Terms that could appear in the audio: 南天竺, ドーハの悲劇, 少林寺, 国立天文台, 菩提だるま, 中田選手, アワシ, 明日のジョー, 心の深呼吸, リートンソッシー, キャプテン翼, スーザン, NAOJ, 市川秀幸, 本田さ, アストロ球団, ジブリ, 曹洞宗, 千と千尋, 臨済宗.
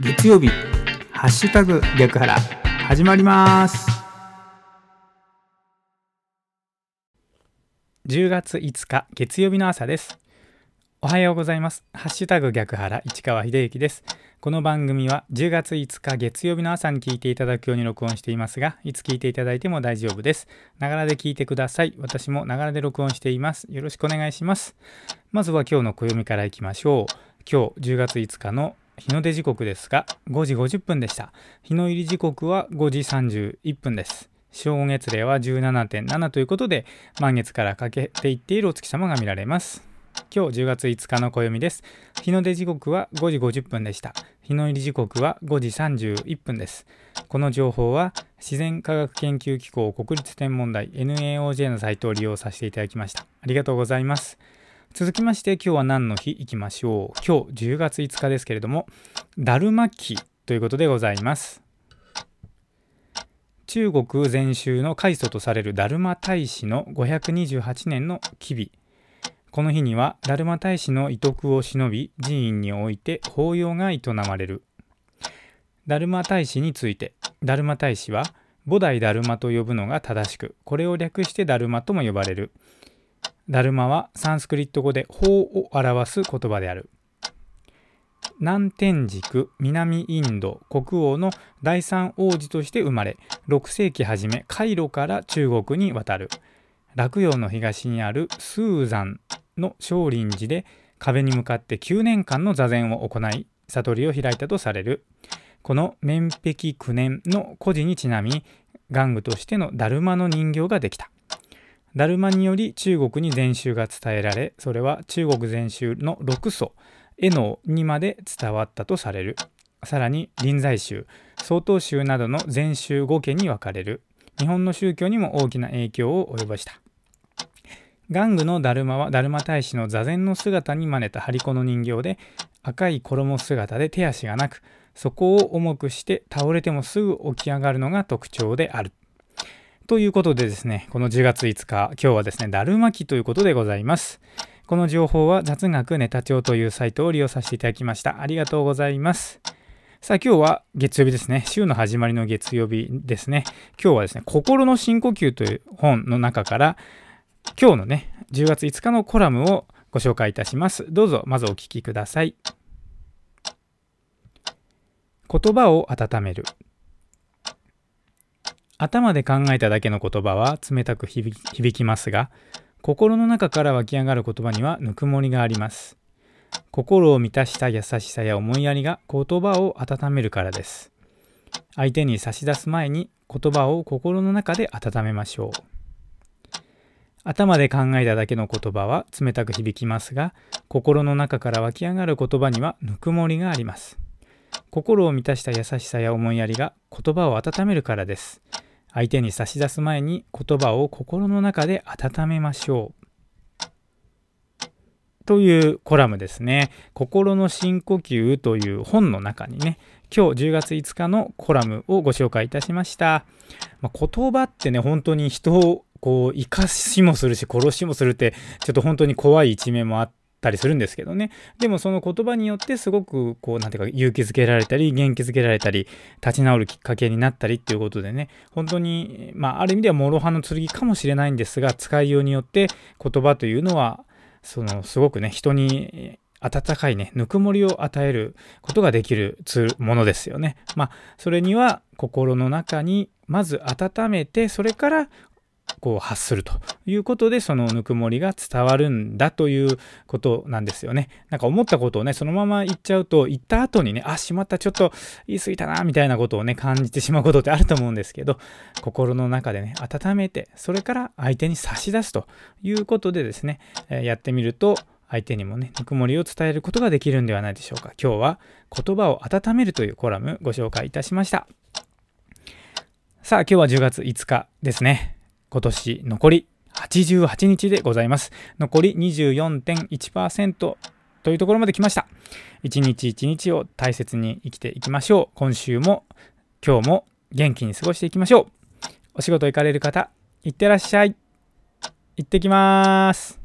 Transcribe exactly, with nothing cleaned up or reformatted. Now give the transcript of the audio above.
月曜日ハッシュタグ逆ハラ始まります。じゅうがついつか月曜日の朝です。おはようございます。ハッシュタグ逆ハラ市川秀幸です。この番組はじゅうがついつか月曜日の朝に聞いていただくように録音していますが、いつ聞いていただいても大丈夫です。ながらで聞いてください。私もながらで録音しています。よろしくお願いします。まずは今日の暦からいきましょう。今日じゅうがついつかの日の出時刻ですが、ごじごじゅっぷんでした。日の入り時刻はごじさんじゅういっぷんです。正月令は じゅうななてんなな ということで、満月から欠けていっているお月様が見られます。今日じゅうがついつかの暦です。日の出時刻はごじごじゅっぷんでした。日の入り時刻はごじさんじゅういっぷんです。この情報は自然科学研究機構国立天文台 エヌエーオージェー のサイトを利用させていただきました。ありがとうございます。続きまして今日は何の日いきましょう。今日じゅうがついつかですけれども、だるま期ということでございます。中国禅宗の開祖とされるだるま大師のごひゃくにじゅうはちねんの忌日。この日にはだるま大師の遺徳を忍び寺院において法要が営まれる。だるま大師について、だるま大師は菩提だるまと呼ぶのが正しく、これを略してだるまとも呼ばれる。だるまはサンスクリット語で法を表す言葉である。南天竺南インド国王の第三王子として生まれ、ろくせいき初めカイロから中国に渡る。洛陽の東にあるスーザンの少林寺で壁に向かってきゅうねんかんの座禅を行い、悟りを開いたとされる。この面壁きゅうねんの故事にちなみ、玩具としてのだるまの人形ができた。だるまにより中国に禅宗が伝えられ、それは中国禅宗の六祖絵能にまで伝わったとされる。さらに臨済宗、曹洞宗などの禅宗ごけんに分かれる。日本の宗教にも大きな影響を及ぼした。玩具のだるまはだるま大師の座禅の姿に真似た張り子の人形で、赤い衣姿で手足がなく、そこを重くして倒れてもすぐ起き上がるのが特徴である。ということでですね、このじゅうがついつか、今日はですね、だるま期ということでございます。この情報は雑学ネタ帳というサイトを利用させていただきました。ありがとうございます。さあ今日は月曜日ですね。週の始まりの月曜日ですね。今日はですね、心の深呼吸という本の中から、今日のね、じゅうがついつかのコラムをご紹介いたします。どうぞまずお聞きください。言葉を温める。頭で考えただけの言葉は冷たく響きますが、心の中から湧き上がる言葉にはぬくもりがあります。心を満たした優しさや思いやりが言葉を温めるからです。相手に差し出す前に言葉を心の中で温めましょう。頭で考えただけの言葉は冷たく響きますが、心の中から湧き上がる言葉にはぬくもりがあります。心を満たした優しさや思いやりが言葉を温めるからです。相手に差し出す前に言葉を心の中で温めましょう。というコラムですね。心の深呼吸という本の中にね、今日じゅうがついつかのコラムをご紹介いたしました。まあ、言葉ってね、本当に人をこう生かしもするし殺しもするって、ちょっと本当に怖い一面もあったりするんですけどね。でもその言葉によってすごくこうなんていうか勇気づけられたり元気づけられたり立ち直るきっかけになったりっていうことでね、本当にまあある意味では諸刃の剣かもしれないんですが、使いようによって言葉というのはそのすごくね、人に温かいね、ぬくもりを与えることができるツールものですよね。まあそれには心の中にまず温めて、それからこう発するということで、そのぬくもりが伝わるんだということなんですよね。なんか思ったことをね、そのまま言っちゃうと、言った後にね、あ、しまった、ちょっと言い過ぎたなみたいなことをね、感じてしまうことってあると思うんですけど、心の中でね、温めて、それから相手に差し出すということでですね、えー、やってみると相手にもね、ぬくもりを伝えることができるんではないでしょうか。今日は言葉を温めるというコラムご紹介いたしました。さあ今日はじゅうがついつかですね。今年残りはちじゅうはちにちでございます。残り にじゅうよんてんいちパーセント というところまで来ました。一日一日を大切に生きていきましょう。今週も今日も元気に過ごしていきましょう。お仕事行かれる方、いってらっしゃい。行ってきます。